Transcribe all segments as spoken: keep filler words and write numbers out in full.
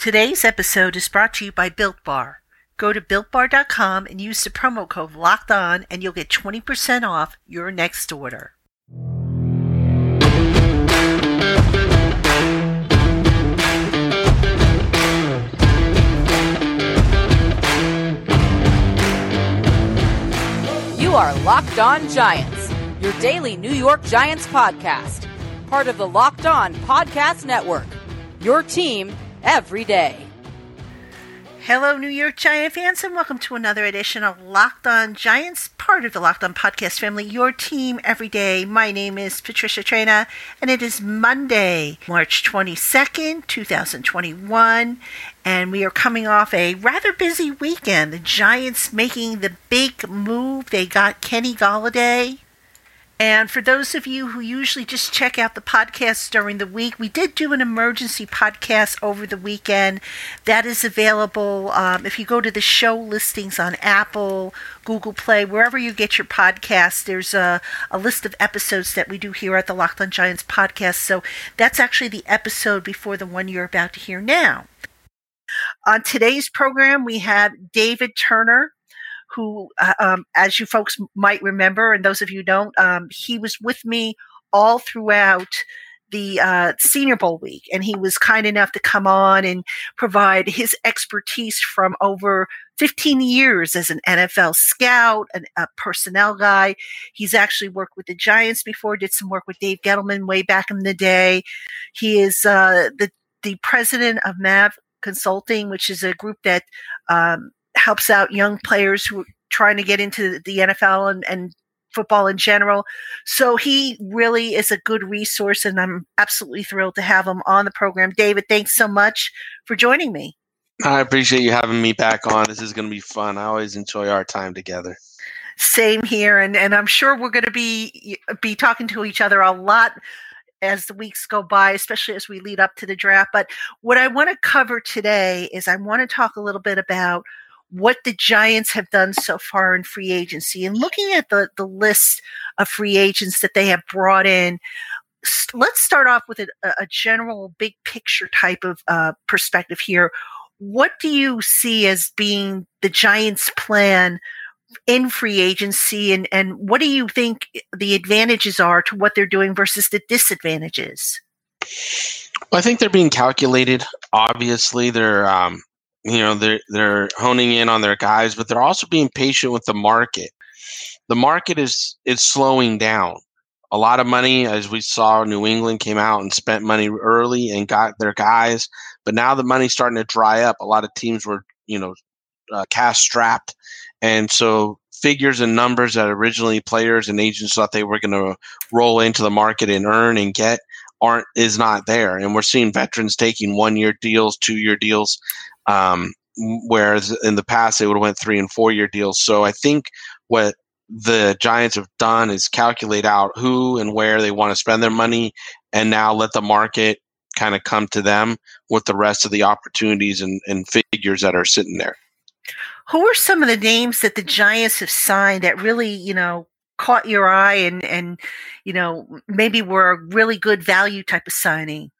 Today's episode is brought to you by Built Bar. Go to built bar dot com and use the promo code Locked On, and you'll get twenty percent off your next order. You are Locked On Giants, your daily New York Giants podcast, part of the Locked On Podcast Network, your team every day. Hello, New York Giant fans, and welcome to another edition of Locked On Giants, part of the Locked On Podcast family, your team every day. My name is Patricia Traina, and it is Monday, March twenty-second, twenty twenty-one, and we are coming off a rather busy weekend. The Giants making the big move. They got Kenny Golladay. And for those of you who usually just check out the podcasts during the week, we did do an emergency podcast over the weekend. That is available um, if you go to the show listings on Apple, Google Play, wherever you get your podcasts. There's a, a list of episodes that we do here at the Locked On Giants podcast. So that's actually the episode before the one you're about to hear now. On today's program, we have David Turner, who, um, as you folks might remember, and those of you don't, um, he was with me all throughout the uh, Senior Bowl week, and he was kind enough to come on and provide his expertise from over fifteen years as an N F L scout, an, a personnel guy. He's actually worked with the Giants before, did some work with Dave Gettleman way back in the day. He is uh, the, the president of Mav Consulting, which is a group that um, – helps out young players who are trying to get into the N F L and, and football in general. So he really is a good resource, and I'm absolutely thrilled to have him on the program. David, thanks so much for joining me. I appreciate you having me back on. This is going to be fun. I always enjoy our time together. Same here. And, and I'm sure we're going to be, be talking to each other a lot as the weeks go by, especially as we lead up to the draft. But what I want to cover today is I want to talk a little bit about what the Giants have done so far in free agency. And looking at the, the list of free agents that they have brought in, st- let's start off with a, a general big picture type of uh, perspective here. What do you see as being the Giants' plan in free agency, and, and what do you think the advantages are to what they're doing versus the disadvantages? Well, I think they're being calculated. Obviously, they're um, – You know, they're, they're honing in on their guys, but they're also being patient with the market. The market is it's slowing down. A lot of money, as we saw, New England came out and spent money early and got their guys. But now the money's starting to dry up. A lot of teams were, you know, uh, cash strapped. And so figures and numbers that originally players and agents thought they were going to roll into the market and earn and get aren't is not there. And we're seeing veterans taking one-year deals, two-year deals. Um, whereas in the past they would have went three and four year deals. So I think what the Giants have done is calculate out who and where they want to spend their money, and now let the market kind of come to them with the rest of the opportunities and, and figures that are sitting there. Who are some of the names that the Giants have signed that really, you know, caught your eye and, and, you know, maybe were a really good value type of signing?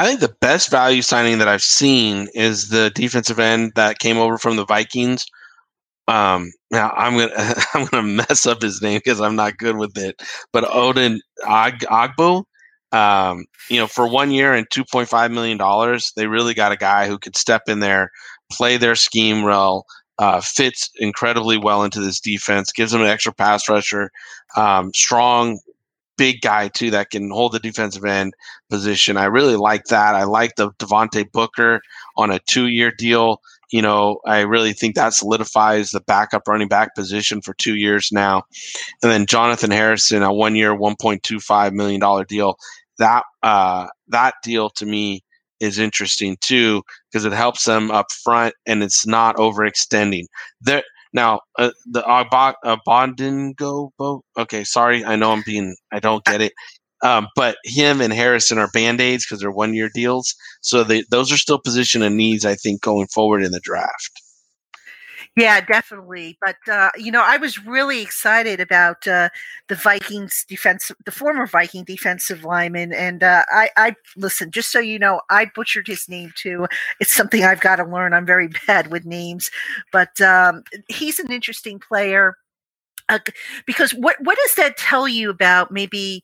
I think the best value signing that I've seen is the defensive end that came over from the Vikings. Um, now I'm gonna I'm gonna mess up his name because I'm not good with it. But Odenigbo, um, you know, for one year and two point five million dollars, they really got a guy who could step in there, play their scheme well, uh, fits incredibly well into this defense, gives them an extra pass rusher, um, strong. Big guy, too, that can hold the defensive end position. I really like that. I like the Devontae Booker on a two-year deal. You know, I really think that solidifies the backup running back position for two years now. And then Jonotthan Harrison, a one-year, one point two five million dollars deal. That uh, that deal, to me, is interesting, too, because it helps them up front, and it's not overextending. There, Now, uh, the Odenigbo, uh, okay, sorry, I know I'm being, I don't get it. Um, but him and Harrison are Band-Aids because they're one-year deals. So they, those are still position of needs, I think, going forward in the draft. Yeah, definitely. But, uh, you know, I was really excited about uh, the Vikings defense, the former Viking defensive lineman. And uh, I, I, listen, just so you know, I butchered his name too. It's something I've got to learn. I'm very bad with names, but um, he's an interesting player uh, because what, what does that tell you about maybe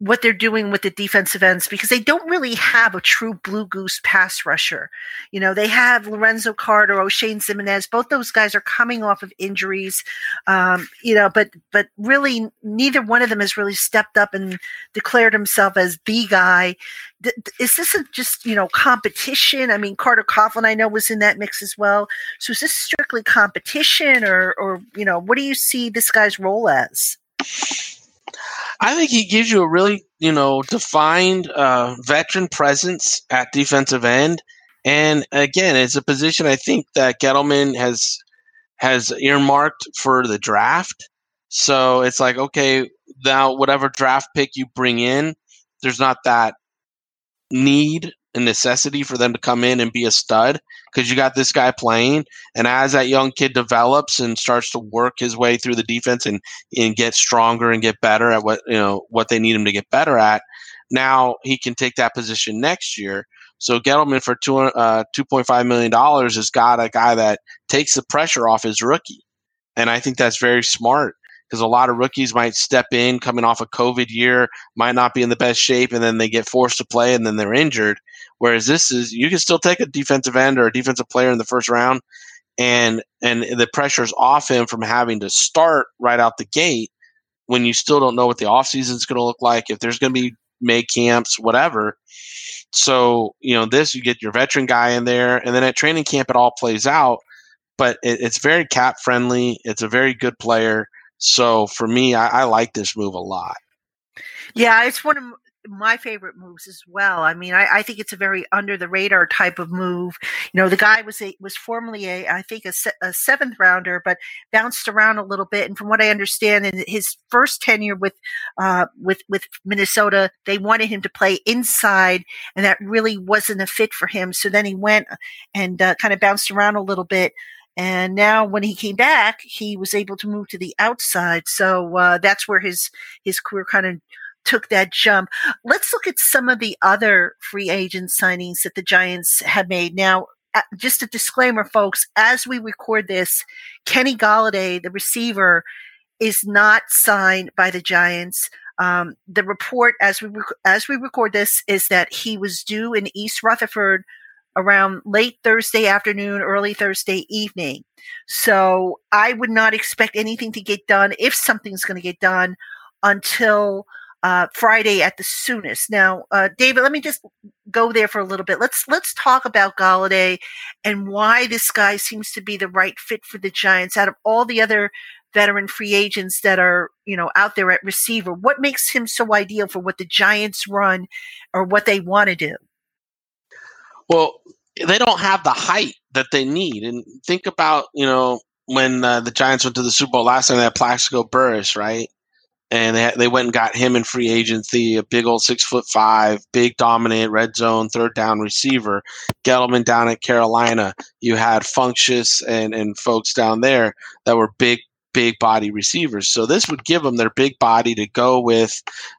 what they're doing with the defensive ends, because they don't really have a true blue goose pass rusher. You know, they have Lorenzo Carter, Oshane Ximines. Both those guys are coming off of injuries, um, you know, but, but really neither one of them has really stepped up and declared himself as the guy. Th- is this a just, you know, competition? I mean, Carter Coughlin, I know, was in that mix as well. So is this strictly competition or, or, you know, what do you see this guy's role as? I think he gives you a really, you know, defined uh, veteran presence at defensive end. And again, it's a position I think that Gettleman has has earmarked for the draft. So it's like, okay, now whatever draft pick you bring in, there's not that need and necessity for them to come in and be a stud because you got this guy playing. And as that young kid develops and starts to work his way through the defense and, and get stronger and get better at what, you know, what they need him to get better at, now he can take that position next year. So Gettleman for two, uh, two point five million dollars has got a guy that takes the pressure off his rookie. And I think that's very smart because a lot of rookies might step in coming off a COVID year, might not be in the best shape, and then they get forced to play and then they're injured. Whereas this is, you can still take a defensive end or a defensive player in the first round, and and the pressure's off him from having to start right out the gate when you still don't know what the offseason is going to look like, if there's going to be May camps, whatever. So, you know, this, you get your veteran guy in there, and then at training camp it all plays out. But it, it's very cap-friendly. It's a very good player. So, for me, I, I like this move a lot. Yeah, it's one of – my favorite moves as well. I mean, I, I think it's a very under the radar type of move. You know, the guy was a, was formerly a, I think a, se- a seventh rounder, but bounced around a little bit. And from what I understand, in his first tenure with, uh, with, with Minnesota, they wanted him to play inside, and that really wasn't a fit for him. So then he went and uh, kind of bounced around a little bit. And now when he came back, he was able to move to the outside. So uh, that's where his, his career kind of took that jump. Let's look at some of the other free agent signings that the Giants have made. Now, just a disclaimer, folks, as we record this, Kenny Golladay, the receiver, is not signed by the Giants. Um, the report as we, rec- as we record this is that he was due in East Rutherford around late Thursday afternoon, early Thursday evening. So I would not expect anything to get done, if something's going to get done, until Uh, Friday at the soonest. Now, uh, David, let me just go there for a little bit. Let's let's talk about Golladay and why this guy seems to be the right fit for the Giants out of all the other veteran free agents that are, you know, out there at receiver. What makes him so ideal for what the Giants run or what they want to do? Well, they don't have the height that they need. And think about, you know, when uh, the Giants went to the Super Bowl last time, they had Plaxico Burress, right? And they they went and got him in free agency, a big old six foot five, big dominant red zone, third down receiver. Gettleman down at Carolina, you had Funchess and, and folks down there that were big, big body receivers. So this would give them their big body to go with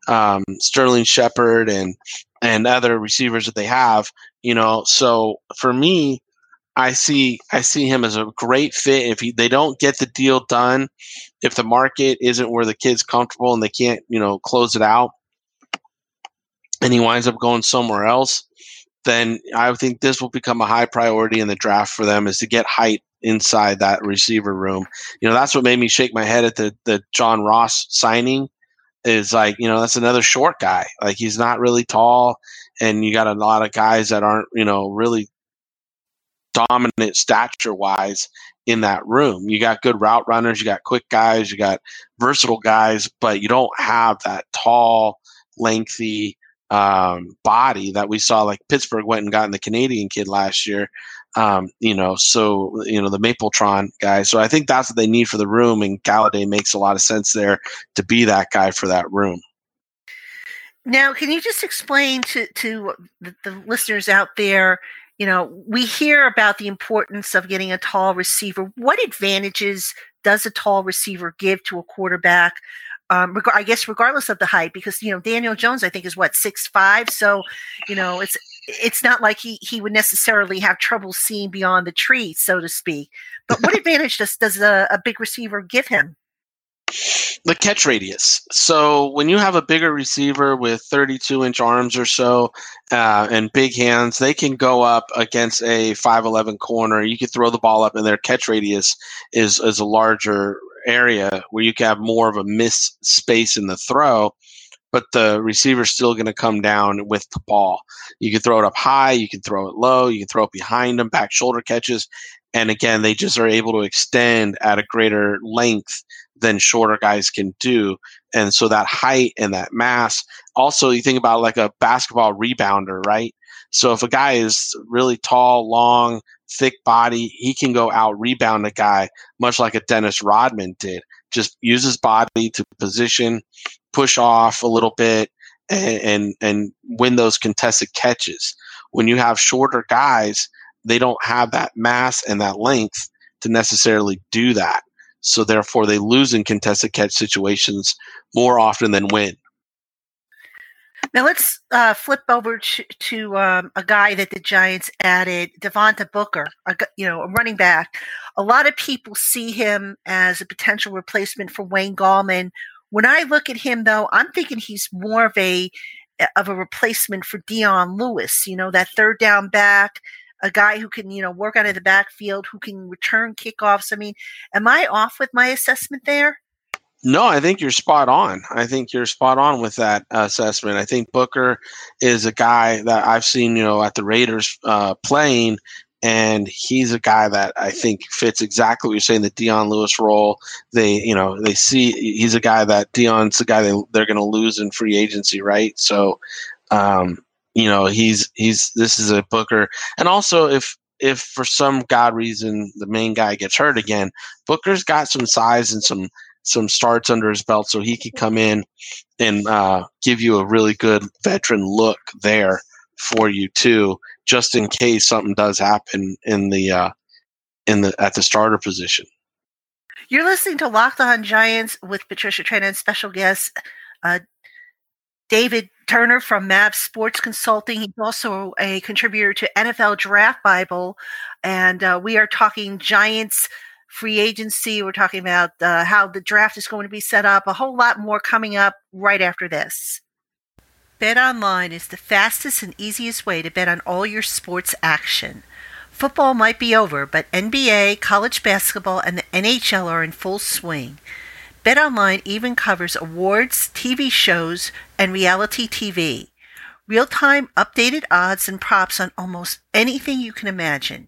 um, Sterling Shepard and, and other receivers that they have. You know, so for me, I see I see him as a great fit. If he, they don't get the deal done, if the market isn't where the kid's comfortable and they can't, you know, close it out, and he winds up going somewhere else, then I think this will become a high priority in the draft for them, is to get height inside that receiver room. You know, that's what made me shake my head at the the John Ross signing. Is like, you know, that's another short guy. Like, he's not really tall, and you got a lot of guys that aren't, you know, really dominant stature-wise in that room. You got good route runners, you got quick guys, you got versatile guys, but you don't have that tall, lengthy um, body that we saw. Like Pittsburgh went and gotten the Canadian kid last year, um, you know, so, you know, the Mapletron guy. So I think that's what they need for the room, and Golladay makes a lot of sense there to be that guy for that room. Now, can you just explain to, to the, the listeners out there You know, we hear about the importance of getting a tall receiver. What advantages does a tall receiver give to a quarterback? Um, reg- I guess regardless of the height, because, you know, Daniel Jones, I think, is what, six five. So, you know, it's it's not like he, he would necessarily have trouble seeing beyond the tree, so to speak. But what advantage does, does a, a big receiver give him? The catch radius. So when you have a bigger receiver with thirty-two inch arms or so uh, and big hands, they can go up against a five eleven corner. You can throw the ball up and their catch radius is, is a larger area where you can have more of a missed space in the throw, but the receiver's still going to come down with the ball. You can throw it up high, you can throw it low, you can throw it behind them, back shoulder catches. And again, they just are able to extend at a greater length than shorter guys can do. And so that height and that mass. Also, you think about like a basketball rebounder, right? So if a guy is really tall, long, thick body, he can go out rebound a guy, much like a Dennis Rodman did. Just use his body to position, push off a little bit, and and, and win those contested catches. When you have shorter guys, they don't have that mass and that length to necessarily do that. So therefore, they lose in contested catch situations more often than win. Now let's uh, flip over to, to um, a guy that the Giants added, Devontae Booker, a, you know, a running back. A lot of people see him as a potential replacement for Wayne Gallman. When I look at him, though, I'm thinking he's more of a of a replacement for Deion Lewis. You know, that third down back. A guy who can, you know, work out of the backfield, who can return kickoffs. I mean, am I off with my assessment there? No, I think you're spot on. I think you're spot on with that assessment. I think Booker is a guy that I've seen, you know, at the Raiders uh, playing, and he's a guy that I think fits exactly what you're saying, the Deion Lewis role. They, you know, they see he's a guy that Deion's the guy they, they're going to lose in free agency, right? So, um, You know, he's he's this is a Booker. And also, if if for some god reason the main guy gets hurt again, Booker's got some size and some some starts under his belt, so he could come in and uh, give you a really good veteran look there for you too, just in case something does happen in the uh, in the at the starter position. You're listening to Locked On Giants with Patricia Traina and special guest uh, David Turner from Maverick Sports Consulting. He's also a contributor to N F L Draft Bible, and uh, we are talking Giants free agency. We're talking about uh, how the draft is going to be set up, a whole lot more coming up right after this. BetOnline is the fastest and easiest way to bet on all your sports action. Football might be over, but N B A, college basketball, and the N H L are in full swing. BetOnline even covers awards, T V shows, and reality T V. Real-time updated odds and props on almost anything you can imagine.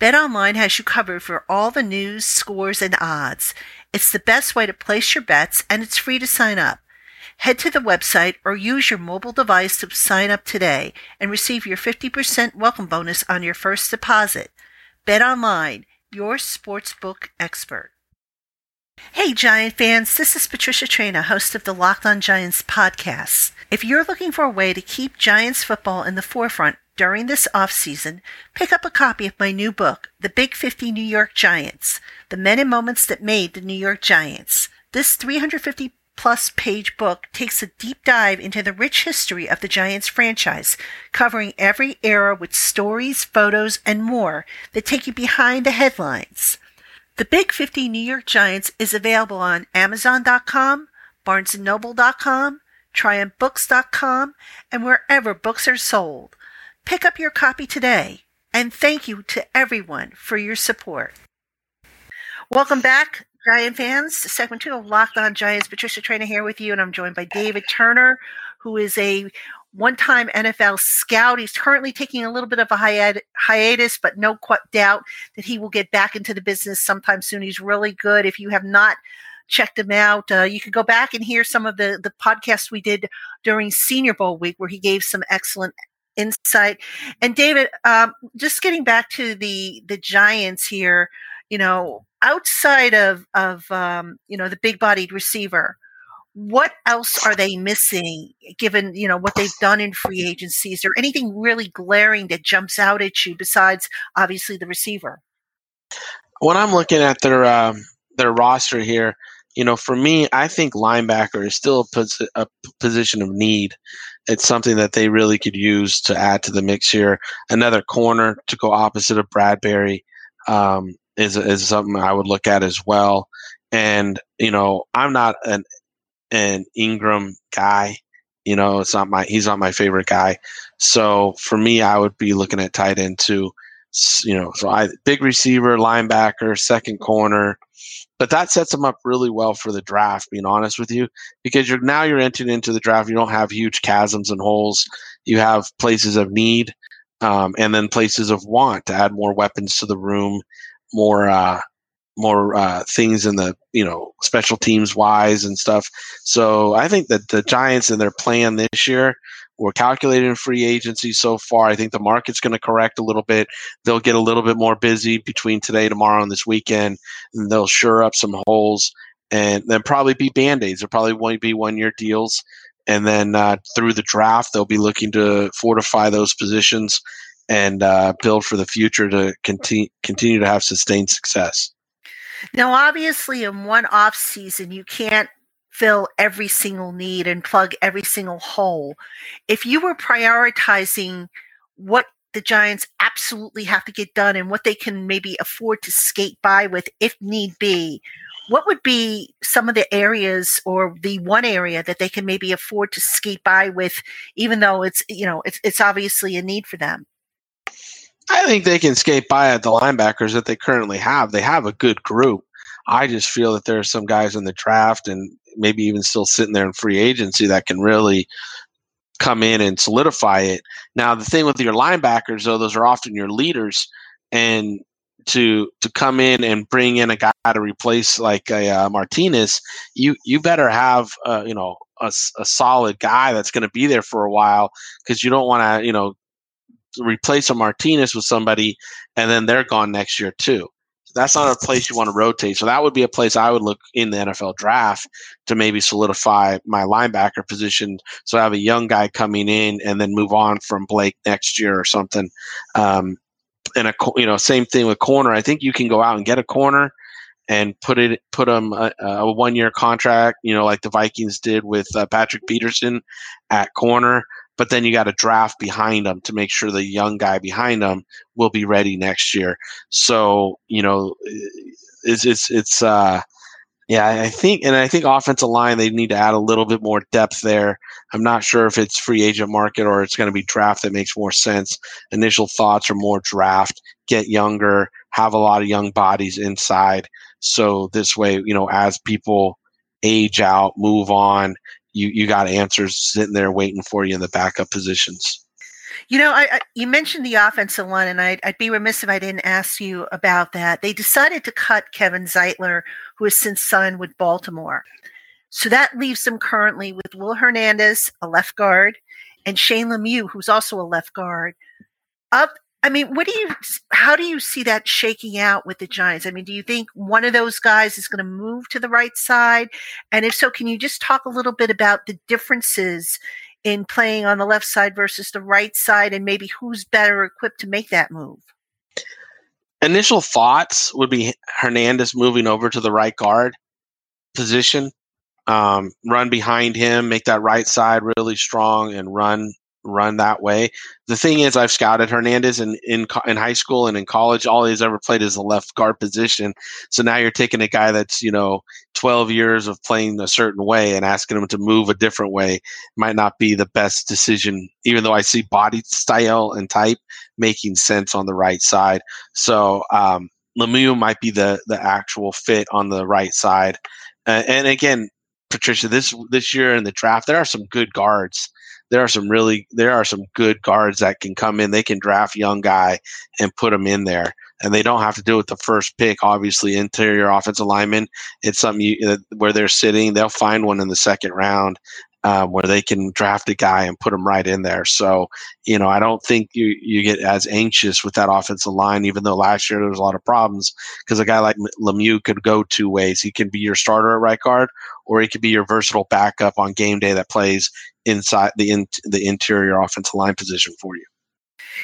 BetOnline has you covered for all the news, scores, and odds. It's the best way to place your bets, and it's free to sign up. Head to the website or use your mobile device to sign up today and receive your fifty percent welcome bonus on your first deposit. BetOnline, your sportsbook expert. Hey Giant fans, this is Patricia Traina, host of the Locked On Giants podcast. If you're looking for a way to keep Giants football in the forefront during this offseason, pick up a copy of my new book, The Big fifty New York Giants, The Men and Moments That Made the New York Giants. This three hundred fifty plus page book takes a deep dive into the rich history of the Giants franchise, covering every era with stories, photos, and more that take you behind the headlines. The Big fifty New York Giants is available on Amazon dot com, Barnes and Noble dot com, Triumph Books dot com, and wherever books are sold. Pick up your copy today, and thank you to everyone for your support. Welcome back, Giant fans. Segment two of Locked On Giants. Patricia Traina here with you, and I'm joined by David Turner, who is a one-time N F L scout. He's currently taking a little bit of a hiat- hiatus, but no qu- doubt that he will get back into the business sometime soon. He's really good. If you have not checked him out, uh, you can go back and hear some of the, the podcasts we did during Senior Bowl week where he gave some excellent insight. And David, um, just getting back to the, the Giants here, you know, outside of, of um, you know, the big-bodied receiver, what else are they missing, given, you know, what they've done in free agency? Is there anything really glaring that jumps out at you besides, obviously, the receiver? When I'm looking at their um, their roster here, you know, for me, I think linebacker is still a, pos- a position of need. It's something that they really could use to add to the mix here. Another corner to go opposite of Bradberry um, is is something I would look at as well. And, you know, I'm not an an Engram guy. You know, it's not my he's not my favorite guy. So for me, I would be looking at tight end too. You know, so I big receiver, linebacker, second corner. But that sets them up really well for the draft, being honest with you, because you're now you're entering into the draft. You don't have huge chasms and holes. You have places of need um, and then places of want to add more weapons to the room, more uh, more uh, things in the, you know, special teams wise and stuff. So I think that the Giants and their plan this year, we're calculated in free agency so far. I think the market's going to correct a little bit. They'll get a little bit more busy between today, tomorrow, and this weekend. And they'll shore up some holes, and then probably be Band-Aids. They'll probably won't be one-year deals. And then uh, through the draft, they'll be looking to fortify those positions and uh, build for the future to continue continue to have sustained success. Now, obviously, in one offseason, you can't fill every single need and plug every single hole. If you were prioritizing what the Giants absolutely have to get done and what they can maybe afford to skate by with if need be, what would be some of the areas or the one area that they can maybe afford to skate by with, even though it's, you know, it's, it's obviously a need for them? I think they can skate by at the linebackers that they currently have. They have a good group. I just feel that there are some guys in the draft and maybe even still sitting there in free agency that can really come in and solidify it. Now, the thing with your linebackers, though, those are often your leaders, and to to come in and bring in a guy to replace like a uh, Martinez, you you better have uh, you know a, a solid guy that's going to be there for a while, because you don't want to you know replace a Martinez with somebody and then they're gone next year too. That's not a place you want to rotate. So that would be a place I would look in the N F L draft to maybe solidify my linebacker position. So I have a young guy coming in and then move on from Blake next year or something. Um, and a you know same thing with corner. I think you can go out and get a corner and put it put him a, a one year contract. You know, like the Vikings did with uh, Patrick Peterson at corner. But then you got to draft behind them to make sure the young guy behind them will be ready next year. So, you know, it's, it's, it's uh, yeah, I think, and I think offensive line, they need to add a little bit more depth there. I'm not sure if it's free agent market or it's going to be draft that makes more sense. Initial thoughts are more draft, get younger, have a lot of young bodies inside. So this way, you know, as people age out, move on, You you got answers sitting there waiting for you in the backup positions. You know, I, I, you mentioned the offensive line, and I'd, I'd be remiss if I didn't ask you about that. They decided to cut Kevin Zeitler, who has since signed with Baltimore. So that leaves them currently with Will Hernandez, a left guard, and Shane Lemieux, who's also a left guard. Up, I mean, what do you? How do you see that shaking out with the Giants? I mean, do you think one of those guys is going to move to the right side? And if so, can you just talk a little bit about the differences in playing on the left side versus the right side, and maybe who's better equipped to make that move? Initial thoughts would be Hernandez moving over to the right guard position, um, run behind him, make that right side really strong, and run. run that way. The thing is, I've scouted Hernandez in, in in high school and in college. All he's ever played is the left guard position. So now you're taking a guy that's, you know, twelve years of playing a certain way and asking him to move a different way. Might not be the best decision, even though I see body style and type making sense on the right side. So um, Lemieux might be the, the actual fit on the right side. Uh, and again, Patricia, this this year in the draft, there are some good guards. There are some really, there are some good guards that can come in. They can draft young guy and put them in there, and they don't have to do it with the first pick. Obviously, interior offensive linemen, it's something you, uh, where they're sitting. They'll find one in the second round um, where they can draft a guy and put him right in there. So, you know, I don't think you, you get as anxious with that offensive line, even though last year there was a lot of problems, because a guy like Lemieux could go two ways. He can be your starter at right guard, or he could be your versatile backup on game day that plays inside the in, the interior offensive line position for you.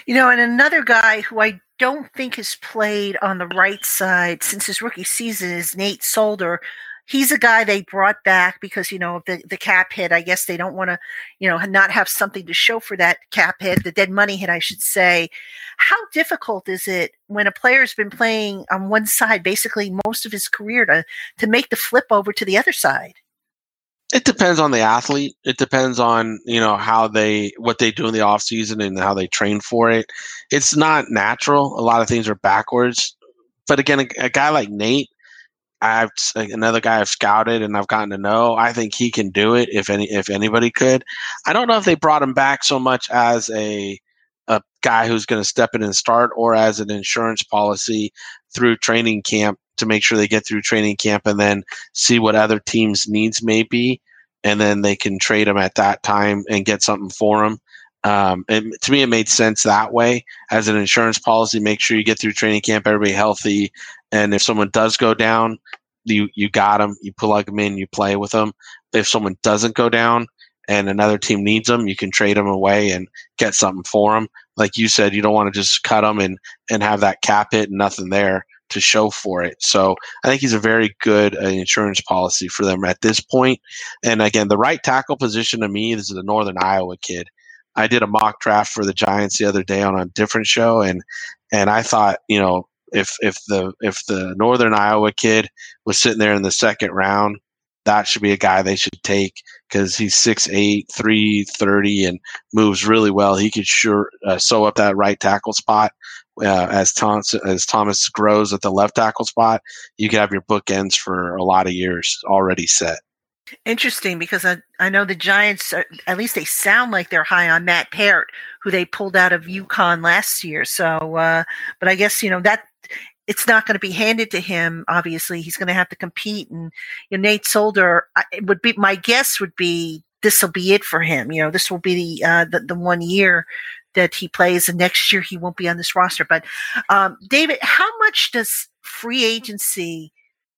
You know, and another guy who I don't think has played on the right side since his rookie season is Nate Solder. He's a guy they brought back because, you know, of the, the cap hit. I guess they don't want to, you know, not have something to show for that cap hit, the dead money hit, I should say. How difficult is it when a player's been playing on one side basically most of his career to, to make the flip over to the other side? It depends on the athlete. It depends on, you know, how they, what they do in the off season and how they train for it. It's not natural. A lot of things are backwards. But again, a, a guy like Nate, I've another guy I've scouted and I've gotten to know, I think he can do it if any, if anybody could. I don't know if they brought him back so much as a, a guy who's going to step in and start, or as an insurance policy through training camp, to make sure they get through training camp and then see what other teams' needs may be, and then they can trade them at that time and get something for them. Um, and to me, it made sense that way as an insurance policy. Make sure you get through training camp, everybody healthy, and if someone does go down, you you got them, you plug them in, you play with them. If someone doesn't go down and another team needs them, you can trade them away and get something for them. Like you said, you don't want to just cut them and, and have that cap hit and nothing there to show for it. So I think he's a very good uh, insurance policy for them at this point. And again, the right tackle position to me, this is the Northern Iowa kid. I did a mock draft for the Giants the other day on a different show. And, and I thought, you know, if, if the, if the Northern Iowa kid was sitting there in the second round, that should be a guy they should take, because he's six eight, three thirty, and moves really well. He could sure uh, sew up that right tackle spot. Uh, as, Tom, as Thomas grows at the left tackle spot, you can have your bookends for a lot of years already set. Interesting, because I, I know the Giants, are, at least they sound like they're high on Matt Peart, who they pulled out of UConn last year. So, uh, but I guess, you know, that it's not going to be handed to him. Obviously, he's going to have to compete. And you know, Nate Solder, I, it would be my guess would be this will be it for him. You know, this will be the uh, the, the one year that he plays, and next year he won't be on this roster. But um, David, how much does free agency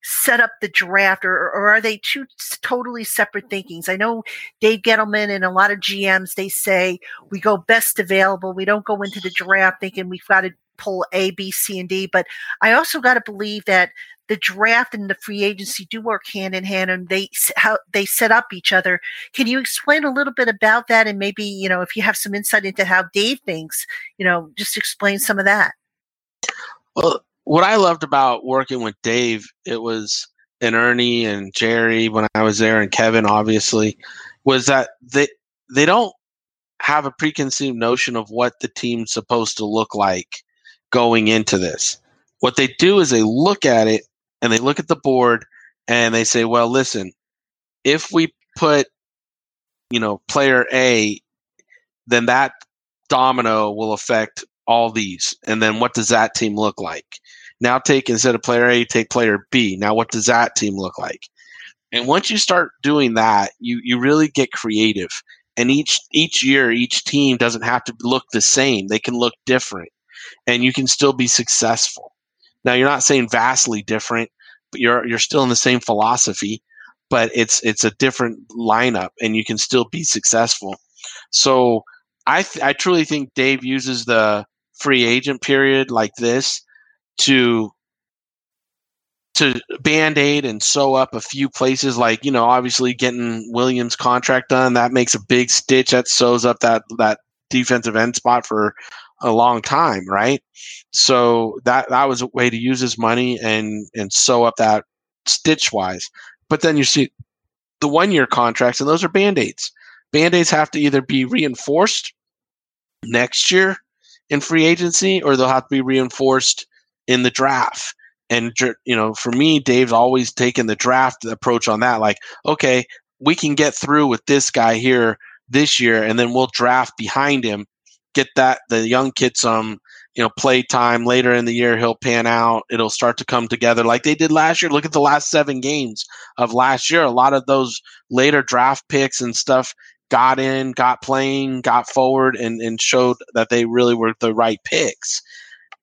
set up the draft, or, or are they two totally separate thinkings? I know Dave Gettleman and a lot of G Ms, they say we go best available. We don't go into the draft thinking we've got to pull A, B, C, and D. But I also got to believe that the draft and the free agency do work hand in hand, and they how they set up each other. Can you explain a little bit about that? And maybe, you know, if you have some insight into how Dave thinks, you know, just explain some of that. Well, what I loved about working with Dave, it was, and Ernie and Jerry when I was there, and Kevin obviously, was that they they don't have a preconceived notion of what the team's supposed to look like going into this. What they do is they look at it and they look at the board and they say, well, listen, if we put, you know, player A, then that domino will affect all these. And then what does that team look like? Now take, instead of player A, take player B. Now what does that team look like? And once you start doing that, you, you really get creative. And each each year, each team doesn't have to look the same. They can look different. And you can still be successful. Now, you're not saying vastly different, but you're you're still in the same philosophy, but it's it's a different lineup, and you can still be successful. So I th- I truly think Dave uses the free agent period like this to to Band-Aid and sew up a few places, like, you know, obviously getting Williams' contract done. That makes a big stitch. That sews up that that defensive end spot for a long time, right? So that that was a way to use his money and and sew up that stitch wise. But then you see the one year contracts, and those are Band-Aids. Band-Aids have to either be reinforced next year in free agency, or they'll have to be reinforced in the draft. And, you know, for me, Dave's always taken the draft approach on that. Like, okay, we can get through with this guy here this year, and then we'll draft behind him, get that the young kid some you know, play time later in the year, he'll pan out. It'll start to come together like they did last year. Look at the last seven games of last year. A lot of those later draft picks and stuff got in, got playing, got forward, and, and showed that they really were the right picks.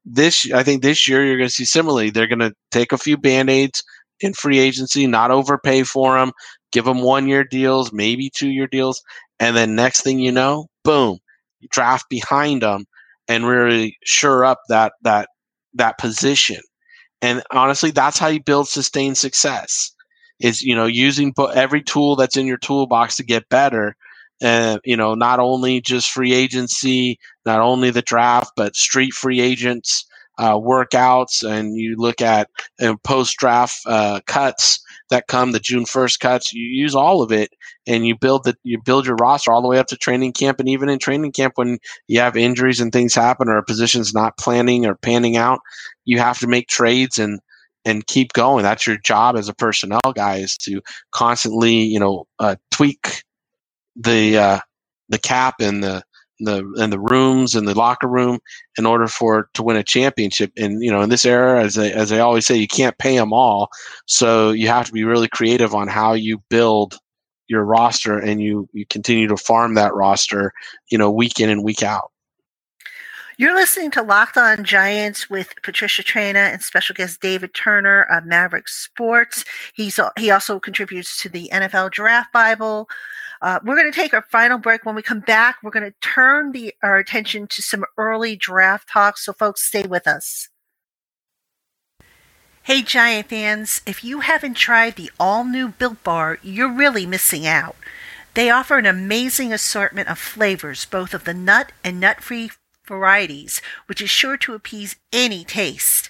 This, I think this year you're going to see similarly. They're going to take a few Band-Aids in free agency, not overpay for them, give them one-year deals, maybe two-year deals, and then next thing you know, boom, you draft behind them and really shore up that that that position. And honestly, that's how you build sustained success, is, you know, using every tool that's in your toolbox to get better. Uh, you know, not only just free agency, not only the draft, but street free agents, uh, workouts, and you look at you know, post-draft uh, cuts that come, the June first cuts. You use all of it, and you build the you build your roster all the way up to training camp. And even in training camp, when you have injuries and things happen, or a position's not planning or panning out, you have to make trades and and keep going. That's your job as a personnel guy, is to constantly you know uh, tweak the uh, the cap and the the and the rooms and the locker room in order for to win a championship. And you know, in this era, as I, as I always say, you can't pay them all, so you have to be really creative on how you build your roster, and you you continue to farm that roster, you know, week in and week out. You're listening to Locked On Giants with Patricia Traina and special guest David Turner of Maverick Sports. He's he also contributes to the N F L Draft Bible. Uh, we're going to take our final break. When we come back, we're going to turn the, our attention to some early draft talks. So, folks, stay with us. Hey, Giant fans, if you haven't tried the all-new Built Bar, you're really missing out. They offer an amazing assortment of flavors, both of the nut and nut-free varieties, which is sure to appease any taste.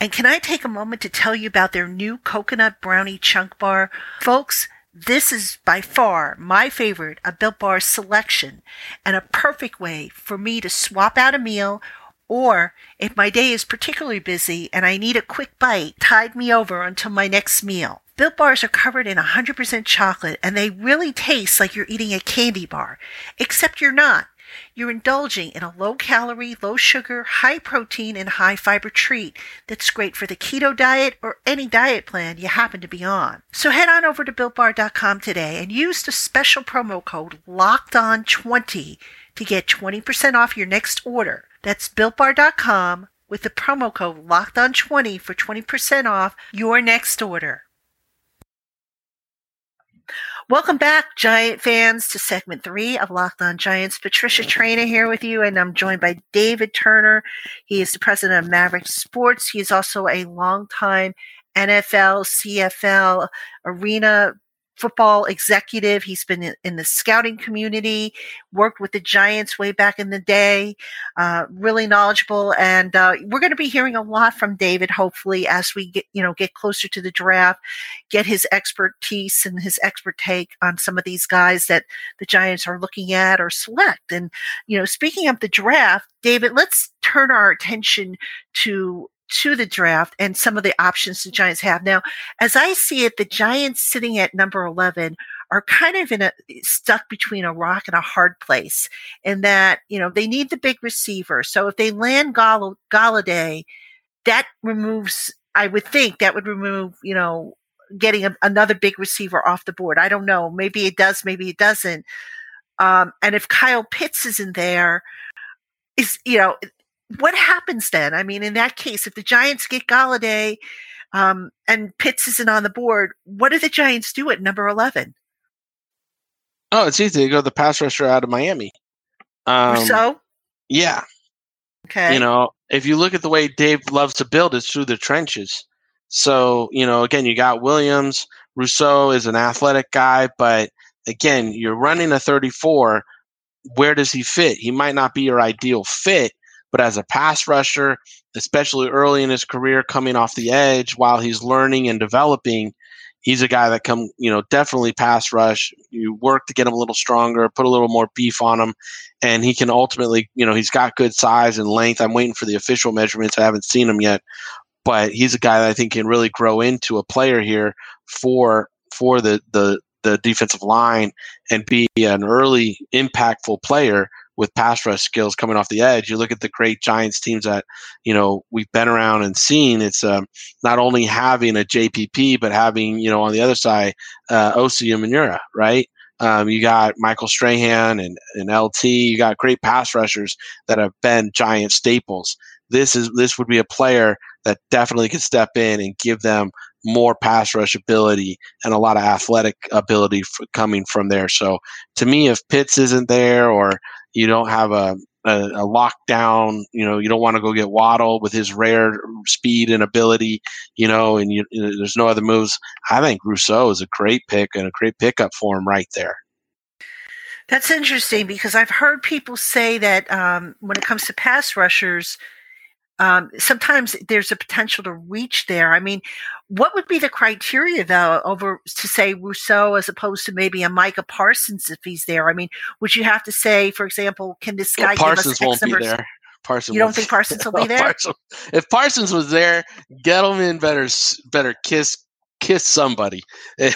And can I take a moment to tell you about their new Coconut Brownie Chunk Bar? Folks, this is by far my favorite of Built Bar's selection, and a perfect way for me to swap out a meal, or if my day is particularly busy and I need a quick bite, tide me over until my next meal. Built Bars are covered in one hundred percent chocolate, and they really taste like you're eating a candy bar, except you're not. You're indulging in a low-calorie, low-sugar, high-protein, and high-fiber treat that's great for the keto diet or any diet plan you happen to be on. So head on over to built bar dot com today and use the special promo code locked on twenty to get twenty percent off your next order. That's built bar dot com with the promo code locked on twenty for twenty percent off your next order. Welcome back, Giant fans, to segment three of Locked On Giants. Patricia Traina here with you, and I'm joined by David Turner. He is the president of Maverick Sports. He is also a longtime N F L, C F L, arena football executive. He's been in the scouting community, worked with the Giants way back in the day, uh, really knowledgeable. And uh, we're going to be hearing a lot from David, hopefully, as we get, you know, get closer to the draft, get his expertise and his expert take on some of these guys that the Giants are looking at or select. And, you know, speaking of the draft, David, let's turn our attention to to the draft and some of the options the Giants have. Now, as I see it, the Giants sitting at number eleven are kind of in a stuck between a rock and a hard place, in that, you know, they need the big receiver. So if they land Gall- Golladay, that removes, I would think that would remove, you know, getting a, another big receiver off the board. I don't know. Maybe it does, maybe it doesn't. Um, and if Kyle Pitts isn't there, is, you know, what happens then? I mean, in that case, if the Giants get Golladay um, and Pitts isn't on the board, what do the Giants do at number eleven? Oh, it's easy. They go to the pass rusher out of Miami. Um, Rousseau? Yeah. Okay. You know, if you look at the way Dave loves to build, it's through the trenches. So, you know, again, you got Williams. Rousseau is an athletic guy, but again, you're running a thirty-four. Where does he fit? He might not be your ideal fit, but as a pass rusher, especially early in his career, coming off the edge while he's learning and developing, he's a guy that come, you know, definitely pass rush. You work to get him a little stronger, put a little more beef on him, and he can ultimately, you know, he's got good size and length. I'm waiting for the official measurements. I haven't seen him yet, but he's a guy that I think can really grow into a player here for for the the, the defensive line and be an early impactful player with pass rush skills coming off the edge. You look at the great Giants teams that, you know, we've been around and seen. It's um, not only having a J P P, but having, you know, on the other side, uh, Osi Umenyiora, right? Um, you got Michael Strahan and, and L T. You got great pass rushers that have been Giant staples. This is this would be a player that definitely could step in and give them more pass rush ability and a lot of athletic ability for coming from there. So to me, if Pitts isn't there, or you don't have a, a, a lockdown, you know, you don't want to go get Waddle with his rare speed and ability, you know, and you, you know, there's no other moves. I think Rousseau is a great pick and a great pickup for him right there. That's interesting, because I've heard people say that um, when it comes to pass rushers, Um, sometimes there's a potential to reach there. I mean, what would be the criteria, though, over to say Rousseau as opposed to maybe a Micah Parsons if he's there? I mean, would you have to say, for example, can this guy well, Parsons give us X won't numbers? Be there. Parsons, you don't think Parsons will be there? Parsons. If Parsons was there, Gettleman better better kiss kiss somebody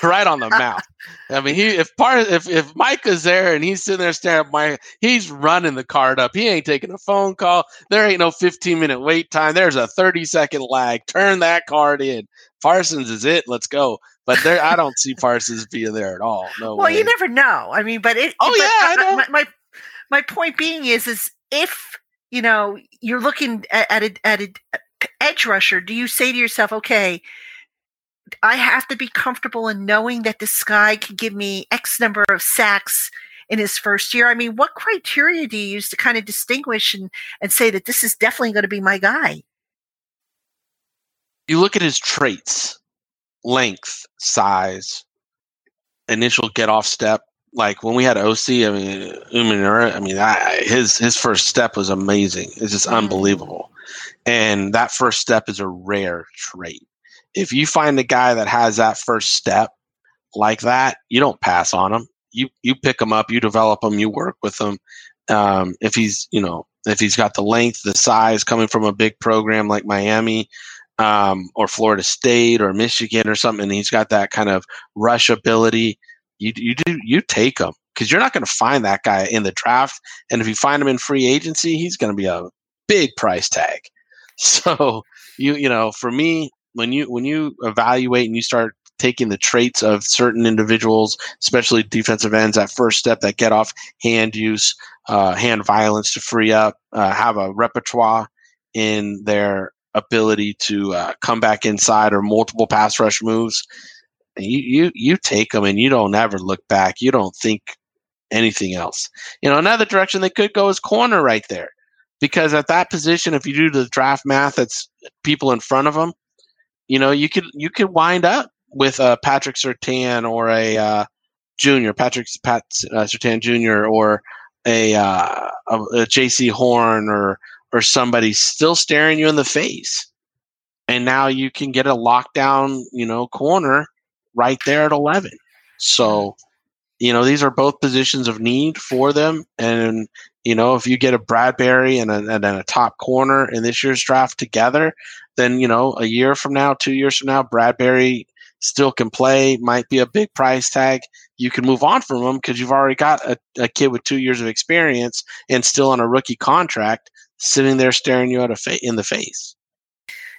right on the mouth. I mean, he if Par, if if Micah's there and he's sitting there staring at Micah, he's running the card up. He ain't taking a phone call. There ain't no fifteen minute wait time. There's a thirty second lag. Turn that card in. Parsons is it. Let's go. But there, I don't see Parsons being there at all. No. Well, way. You never know. I mean, but it. Oh but yeah, I know. My, my my point being is is if you know you're looking at a, at an edge rusher, do you say to yourself, okay, I have to be comfortable in knowing that this guy can give me X number of sacks in his first year? I mean, what criteria do you use to kind of distinguish and, and say that this is definitely going to be my guy? You look at his traits, length, size, initial get-off step. Like when we had O C, I mean, Umenyiora, I mean, I, his his first step was amazing. It's just unbelievable. And that first step is a rare trait. If you find a guy that has that first step like that, you don't pass on him. You you pick him up, you develop him, you work with him. Um, if he's you know if he's got the length, the size coming from a big program like Miami um, or Florida State or Michigan or something, and he's got that kind of rush ability, you you do you take him, because you're not going to find that guy in the draft. And if you find him in free agency, he's going to be a big price tag. So you you know for me. When you when you evaluate and you start taking the traits of certain individuals, especially defensive ends, that first step, that get off, hand use, uh, hand violence to free up, uh, have a repertoire in their ability to uh, come back inside or multiple pass rush moves, and you, you you take them and you don't ever look back. You don't think anything else. You know, another direction they could go is corner right there, because at that position, if you do the draft math, that's people in front of them. You know, you could you could wind up with a Patrick Surtain or a uh, junior, Patrick Pat, uh, Surtain Junior, or a, uh, a, a J C Horn or or somebody still staring you in the face, and now you can get a lockdown, you know, corner right there at eleven. So, you know, these are both positions of need for them, and you know, if you get a Bradberry and a, and a top corner in this year's draft together, then, you know, a year from now, two years from now, Bradberry still can play, might be a big price tag. You can move on from him because you've already got a, a kid with two years of experience and still on a rookie contract sitting there staring you out of fa- in the face.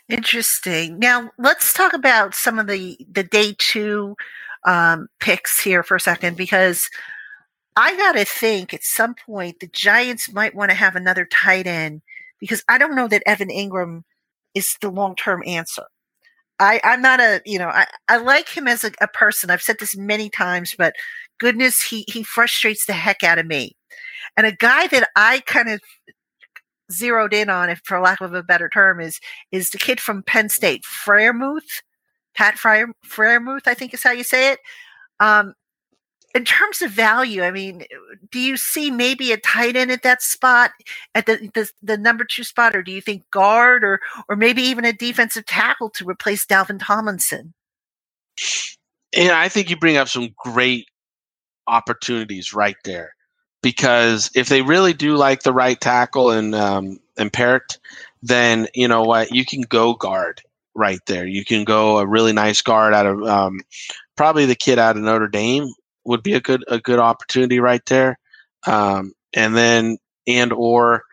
Interesting. Now, let's talk about some of the, the day two um, picks here for a second, because – I got to think at some point the Giants might want to have another tight end, because I don't know that Evan Engram is the long-term answer. I, I'm not a, you know, I, I like him as a, a person. I've said this many times, but goodness, he, he frustrates the heck out of me. And a guy that I kind of zeroed in on, if for lack of a better term, is, is the kid from Penn State, Freiermuth, Pat Freiermuth, I think is how you say it. Um, In terms of value, I mean, do you see maybe a tight end at that spot, at the, the the number two spot, or do you think guard or or maybe even a defensive tackle to replace Dalvin Tomlinson? And I think you bring up some great opportunities right there, because if they really do like the right tackle and um, and Parrott, then you know what, you can go guard right there. You can go a really nice guard out of um, probably the kid out of Notre Dame. Would be a good a good opportunity right there, um, and then and or,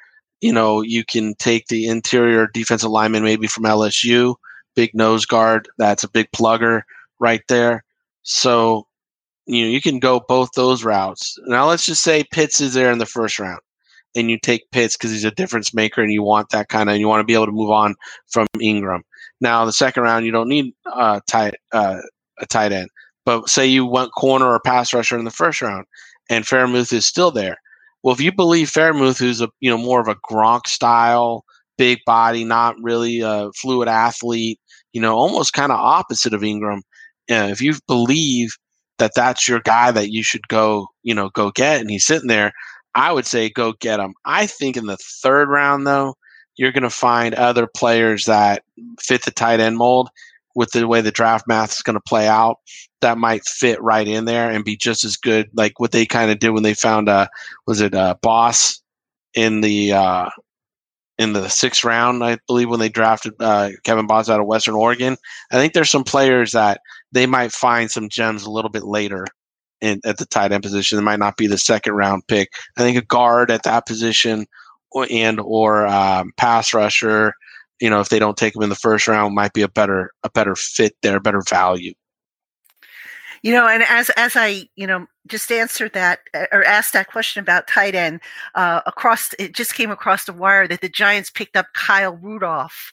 you know, you can take the interior defensive lineman maybe from L S U, big nose guard. That's a big plugger right there. So, you know, you can go both those routes. Now, let's just say Pitts is there in the first round, and you take Pitts because he's a difference maker, and you want that kind of, you want to be able to move on from Engram. Now, the second round, you don't need uh, tight, uh, a tight end. But say you went corner or pass rusher in the first round, and Freiermuth is still there. Well, if you believe Freiermuth, who's a you know more of a Gronk style, big body, not really a fluid athlete, you know, almost kind of opposite of Engram. You know, if you believe that that's your guy that you should go, you know, go get, and he's sitting there, I would say go get him. I think in the third round, though, you're going to find other players that fit the tight end mold with the way the draft math is going to play out, that might fit right in there and be just as good, like what they kind of did when they found uh was it uh Boss in the uh, in the sixth round, I believe, when they drafted uh, Kevin Boss out of Western Oregon. I think there's some players that they might find some gems a little bit later in at the tight end position. It might not be the second round pick. I think a guard at that position or, and or um, pass rusher, you know, if they don't take him in the first round, might be a better a better fit there, better value. You know, and as as I, you know, just answered that or asked that question about tight end, uh, across it just came across the wire that the Giants picked up Kyle Rudolph.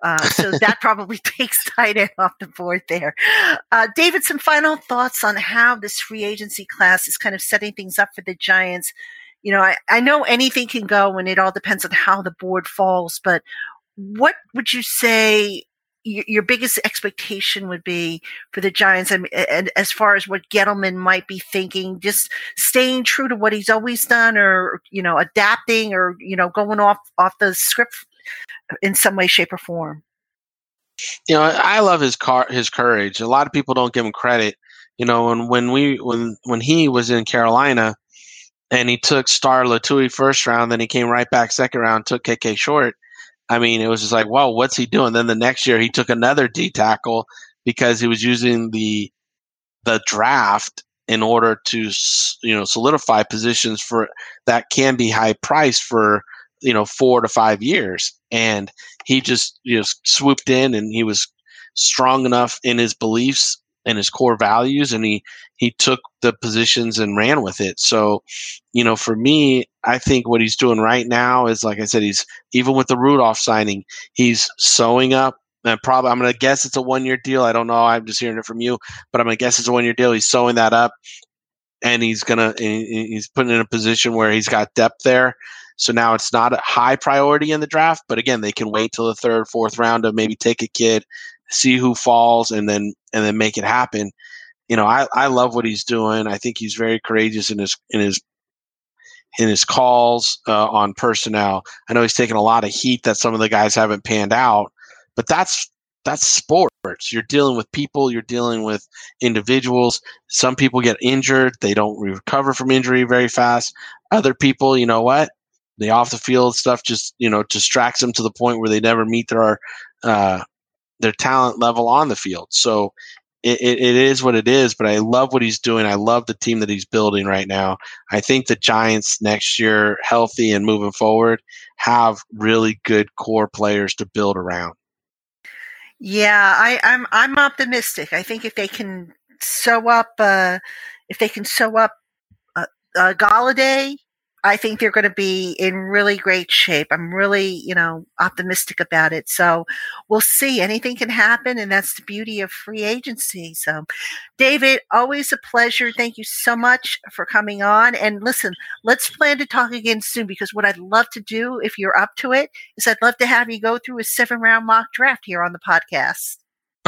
Uh, so that probably takes tight end off the board there. Uh, David, some final thoughts on how this free agency class is kind of setting things up for the Giants. You know, I, I know anything can go, and it all depends on how the board falls, but what would you say your biggest expectation would be for the Giants, and, and as far as what Gettleman might be thinking, just staying true to what he's always done, or, you know, adapting, or, you know, going off, off the script in some way, shape, or form? You know, I love his car, his courage. A lot of people don't give him credit. You know, and when we, when, when he was in Carolina and he took Star Latui first round, then he came right back second round, took K K Short. I mean, it was just like, wow, what's he doing? Then the next year he took another D tackle because he was using the the draft in order to, you know, solidify positions for that can be high priced for, you know, four to five years. And he just, you know, swooped in, and he was strong enough in his beliefs and his core values, and he, he took the positions and ran with it. So, you know, for me, I think what he's doing right now is, like I said, he's, even with the Rudolph signing, he's sewing up, and probably, I'm going to guess it's a one-year deal. I don't know. I'm just hearing it from you, but I'm going to guess it's a one-year deal. He's sewing that up, and he's going to, he's putting in a position where he's got depth there. So now it's not a high priority in the draft, but again, they can wait till the third, fourth round to maybe take a kid, see who falls, and then and then make it happen. You know, I, I love what he's doing. I think he's very courageous in his in his in his calls uh, on personnel. I know he's taken a lot of heat that some of the guys haven't panned out, but that's that's sports. You're dealing with people. You're dealing with individuals. Some people get injured. They don't recover from injury very fast. Other people, you know what? The off the field stuff just, you know, distracts them to the point where they never meet their uh, their talent level on the field. So it, it, it is what it is, but I love what he's doing. I love the team that he's building right now. I think the Giants next year, healthy and moving forward, have really good core players to build around. Yeah, I, I'm, I'm optimistic. I think if they can sew up, uh, if they can sew up uh, uh, Golladay, I think they're going to be in really great shape. I'm really, you know, optimistic about it. So we'll see. Anything can happen, and that's the beauty of free agency. So, David, always a pleasure. Thank you so much for coming on. And listen, let's plan to talk again soon, because what I'd love to do, if you're up to it, is I'd love to have you go through a seven-round mock draft here on the podcast.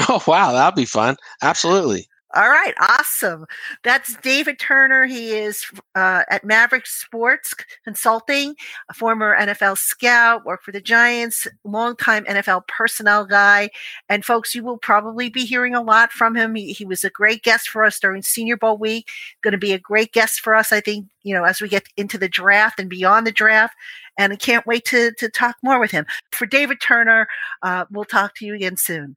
Oh, wow. That'll be fun. Absolutely. All right, awesome. That's David Turner. He is uh, at Maverick Sports Consulting, a former N F L scout, worked for the Giants, longtime N F L personnel guy. And folks, you will probably be hearing a lot from him. He, he was a great guest for us during Senior Bowl week. Going to be a great guest for us, I think, you know, as we get into the draft and beyond the draft. And I can't wait to, to talk more with him. For David Turner, uh, we'll talk to you again soon.